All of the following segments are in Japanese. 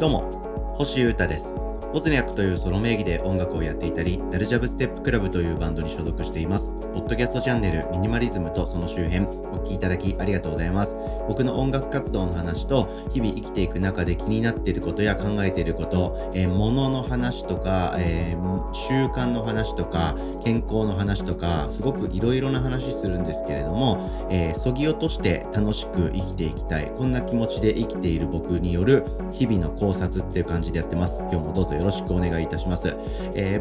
どうも、星優太です。ボズニャックというソロ名義で音楽をやっていたり、ダルジャブステップクラブというバンドに所属しています。ポッドキャストチャンネルミニマリズムとその周辺、お聞きいただきありがとうございます。僕の音楽活動の話と、日々生きていく中で気になっていることや考えていること、物の話とか、習慣の話とか、健康の話とか、すごくいろいろな話するんですけれども、そぎ落として楽しく生きていきたい、こんな気持ちで生きている僕による日々の考察っていう感じでやってます。今日もどうぞよろしくお願いいたします。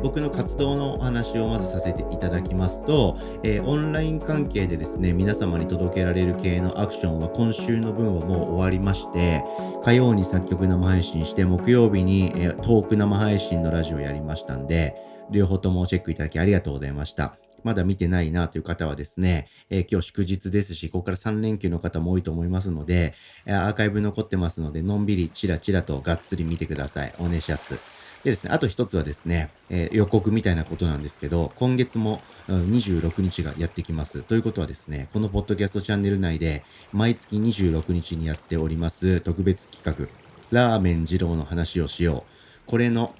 僕の活動のお話をまずさせていただきますと、オンライン関係でですね、皆様に届けられる系のアクションは今週の分はもう終わりまして、火曜に作曲生配信して、木曜日に、トーク生配信のラジオやりましたんで、両方ともチェックいただきありがとうございました。まだ見てないなという方はですね、今日祝日ですし、ここから3連休の方も多いと思いますので、アーカイブ残ってますので、のんびりチラチラとがっつり見てください。お願いします。でですね、あと一つはですね、予告みたいなことなんですけど、今月も26日がやってきます。ということはですね、このポッドキャストチャンネル内で毎月26日にやっております特別企画、ラーメン二郎の話をしよう、これの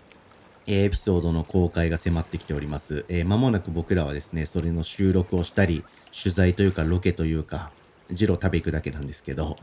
エピソードの公開が迫ってきております。間もなく僕らはですね、それの収録をしたり、取材というかロケというか、二郎食べ行くだけなんですけど、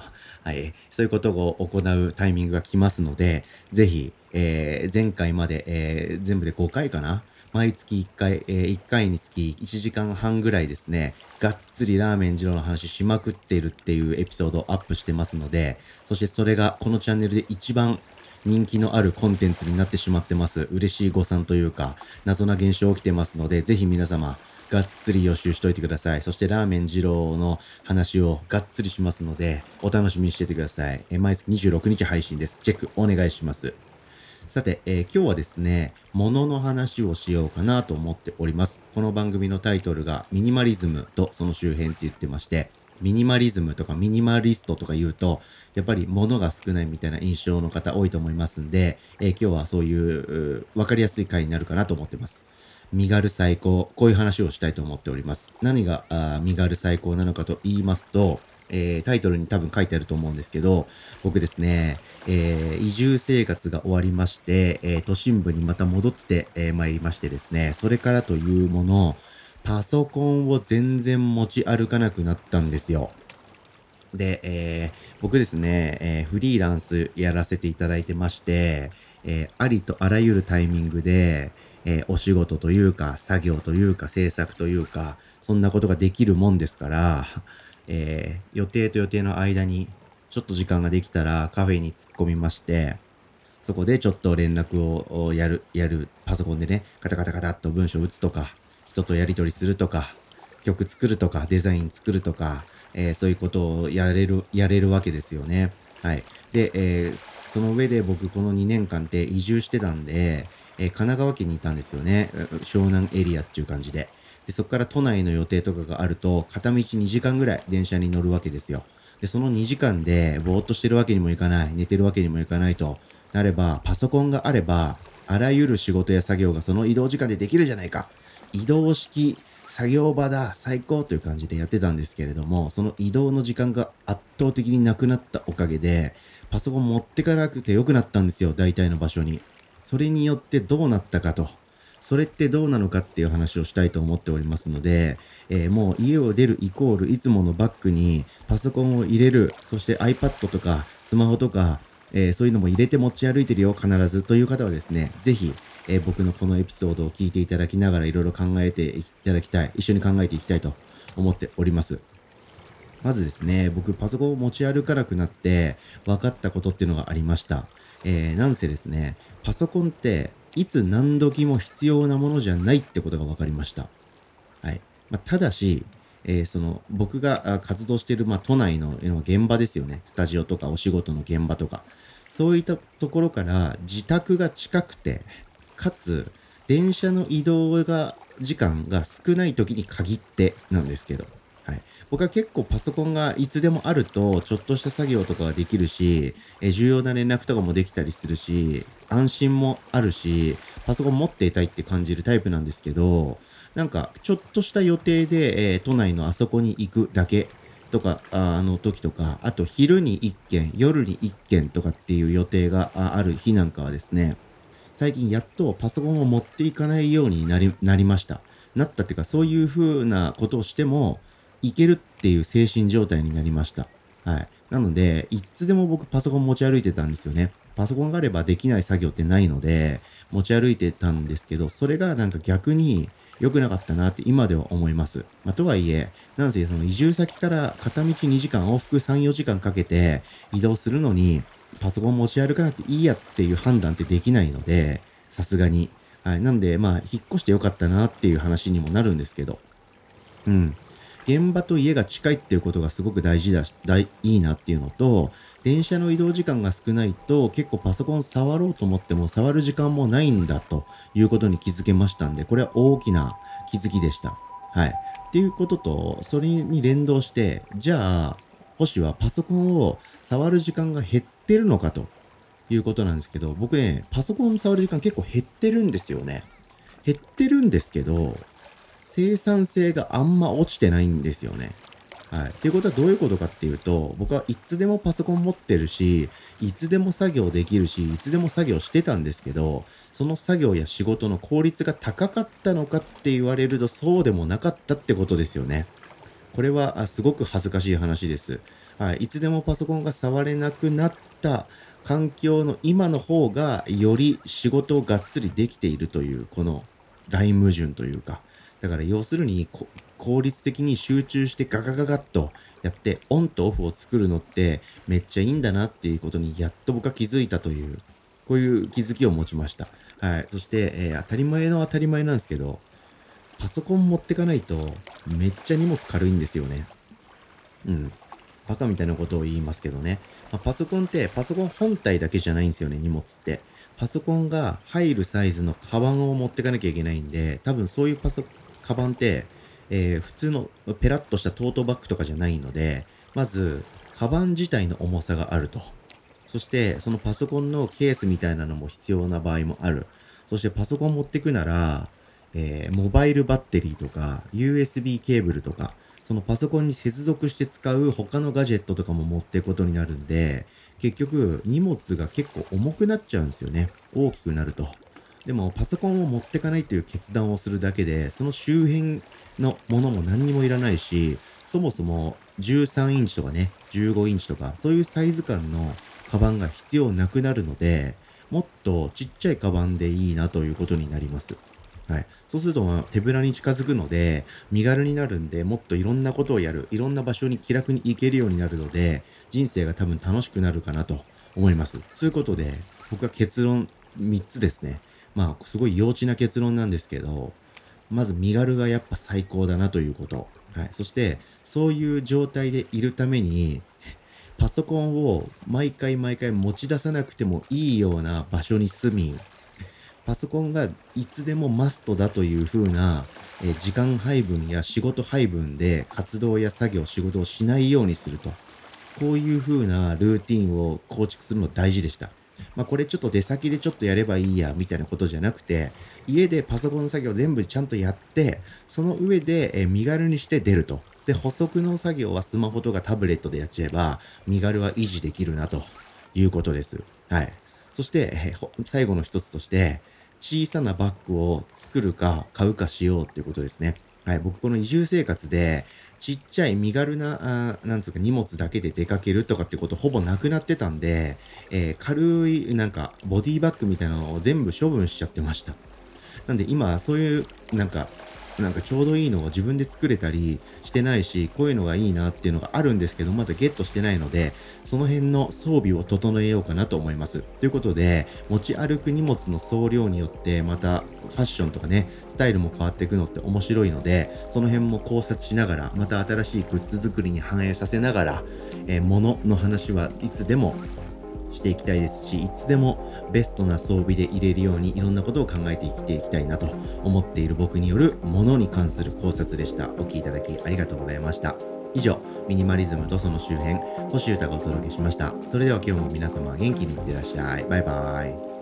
そういうことを行うタイミングが来ますので、ぜひ、前回まで、全部で5回かな、毎月1回、1回につき1時間半ぐらいですね、がっつりラーメン二郎の話しまくっているっていうエピソードをアップしてますので、そしてそれがこのチャンネルで一番人気のあるコンテンツになってしまってます。嬉しい誤算というか、謎な現象起きてますので、ぜひ皆様がっつり予習しといてください。そしてラーメン二郎の話をがっつりしますので、お楽しみにしててください。毎月26日配信です。チェックお願いします。さて、今日はですね、物の話をしようかなと思っております。この番組のタイトルがミニマリズムとその周辺って言ってまして、ミニマリズムとかミニマリストとか言うと、やっぱり物が少ないみたいな印象の方多いと思いますんで、今日はそういう分かりやすい回になるかなと思ってます。身軽最高、こういう話をしたいと思っております。何が身軽最高なのかと言いますと、タイトルに多分書いてあると思うんですけど、僕ですね、移住生活が終わりまして、都心部にまた戻ってまいりましてですね、それからというもの、パソコンを全然持ち歩かなくなったんですよ。で、僕ですね、フリーランスやらせていただいてまして、ありとあらゆるタイミングで、お仕事というか、作業というか、制作というか、そんなことができるもんですから、予定と予定の間にちょっと時間ができたらカフェに突っ込みまして、そこでちょっと連絡をやる、パソコンでね、カタカタカタっと文章打つとか、人とやり取りするとか、曲作るとか、デザイン作るとか、そういうことをやれるわけですよね。はい。で、その上で僕この2年間って移住してたんで、神奈川県にいたんですよね。湘南エリアっていう感じで。で、そこから都内の予定とかがあると、片道2時間ぐらい電車に乗るわけですよ。で、その2時間でぼーっとしてるわけにもいかない、寝てるわけにもいかないとなれば、パソコンがあれば、あらゆる仕事や作業がその移動時間でできるじゃないか。移動式作業場だ、最高という感じでやってたんですけれども、その移動の時間が圧倒的になくなったおかげで、パソコン持ってかなくてよくなったんですよ、大体の場所に。それによってどうなったかと、それってどうなのかっていう話をしたいと思っておりますので、もう家を出るイコールいつものバッグにパソコンを入れる、そして iPad とかスマホとか、そういうのも入れて持ち歩いてるよ、必ずという方はですね、ぜひ、僕のこのエピソードを聞いていただきながらいろいろ考えていただきたい、一緒に考えていきたいと思っております。まずですね、僕パソコンを持ち歩かなくなって分かったことっていうのがありました。なんせですね、パソコンっていつ何時も必要なものじゃないってことが分かりました。はい。まあ、ただし、僕が活動している、都内の現場ですよね。スタジオとかお仕事の現場とか。そういったところから自宅が近くて、かつ電車の移動が時間が少ない時に限ってなんですけど、はい、僕は結構パソコンがいつでもあるとちょっとした作業とかができるし、重要な連絡とかもできたりするし、安心もあるし、パソコン持っていたいって感じるタイプなんですけど、なんかちょっとした予定で、都内のあそこに行くだけとかの時とか、あと昼に1件、夜に1件とかっていう予定がある日なんかはですね、最近やっとパソコンを持っていかないようになりました。なったっていうか、そういうふうなことをしてもいけるっていう精神状態になりました。はい。なので、いつでも僕パソコン持ち歩いてたんですよね。パソコンがあればできない作業ってないので、持ち歩いてたんですけど、それがなんか逆に良くなかったなって今では思います。まあ、とはいえ、なんせその移住先から片道2時間、往復3、4時間かけて移動するのに、パソコン持ち歩かなくていいやっていう判断ってできないので、さすがに。はい。なんで、まあ、引っ越して良かったなっていう話にもなるんですけど。うん。現場と家が近いっていうことがすごく大事だし、いいなっていうのと、電車の移動時間が少ないと結構パソコン触ろうと思っても触る時間もないんだということに気づけましたんで、これは大きな気づきでした。はい。っていうことと、それに連動して、じゃあ、星はパソコンを触る時間が減ってるのかということなんですけど、僕ね、パソコン触る時間結構減ってるんですよね。減ってるんですけど、生産性があんま落ちてないんですよね。はい。っていうことはどういうことかっていうと、僕はいつでもパソコン持ってるし、いつでも作業できるし、いつでも作業してたんですけど、その作業や仕事の効率が高かったのかって言われるとそうでもなかったってことですよね。これはすごく恥ずかしい話です。はい。いつでもパソコンが触れなくなった環境の今の方が、より仕事をがっつりできているという、この大矛盾というか、だから要するに効率的に集中してガガガガッとやってオンとオフを作るのってめっちゃいいんだなっていうことにやっと僕は気づいたという、こういう気づきを持ちました。はい。そして、当たり前の当たり前なんですけど、パソコン持ってかないとめっちゃ荷物軽いんですよね。うん。バカみたいなことを言いますけどね。まあ、パソコンってパソコン本体だけじゃないんですよね、荷物って。パソコンが入るサイズのカバンを持ってかなきゃいけないんで、多分そういうカバンって、普通のペラッとしたトートバッグとかじゃないので、まずカバン自体の重さがあると、そしてそのパソコンのケースみたいなのも必要な場合もある。そしてパソコン持ってくなら、モバイルバッテリーとか USB ケーブルとか、そのパソコンに接続して使う他のガジェットとかも持っていくことになるんで、結局荷物が結構重くなっちゃうんですよね、大きくなると。でもパソコンを持ってかないという決断をするだけで、その周辺のものも何にもいらないし、そもそも13インチとかね、15インチとか、そういうサイズ感のカバンが必要なくなるので、もっとちっちゃいカバンでいいなということになります。はい。そうすると、手ぶらに近づくので、身軽になるんで、もっといろんなことをやる、いろんな場所に気楽に行けるようになるので、人生が多分楽しくなるかなと思います。ということで、僕は結論3つですね。まあ、すごい幼稚な結論なんですけど、まず身軽がやっぱ最高だなということ。はい。そして、そういう状態でいるために、パソコンを毎回持ち出さなくてもいいような場所に住み、パソコンがいつでもマストだという風な時間配分や仕事配分で活動や作業、仕事をしないようにすると。こういう風なルーティンを構築するの大事でした。まあ、これちょっと出先でちょっとやればいいやみたいなことじゃなくて、家でパソコンの作業全部ちゃんとやって、その上で身軽にして出ると。で、補足の作業はスマホとかタブレットでやっちゃえば身軽は維持できるなということです。はい。そして最後の一つとして、小さなバッグを作るか買うかしようっていうことですね。はい。僕この移住生活でちっちゃい身軽な、なんつうか荷物だけで出かけるとかってことほぼなくなってたんで、軽いなんかボディバッグみたいなのを全部処分しちゃってました。なんで今そういうなんかちょうどいいのを自分で作れたりしてないし、こういうのがいいなっていうのがあるんですけど、まだゲットしてないので、その辺の装備を整えようかなと思います。ということで、持ち歩く荷物の総量によってまたファッションとかね、スタイルも変わっていくのって面白いので、その辺も考察しながら、また新しいグッズ作りに反映させながら、物の話はいつでもしていきたいですし、いつでもベストな装備で入れるようにいろんなことを考えて生きていきたいなと思っている僕によるものに関する考察でした。お聞きいただきありがとうございました。以上、ミニマリズムとその周辺、星歌がお届けしました。それでは今日も皆様元気にいってらっしゃい。バイバイ。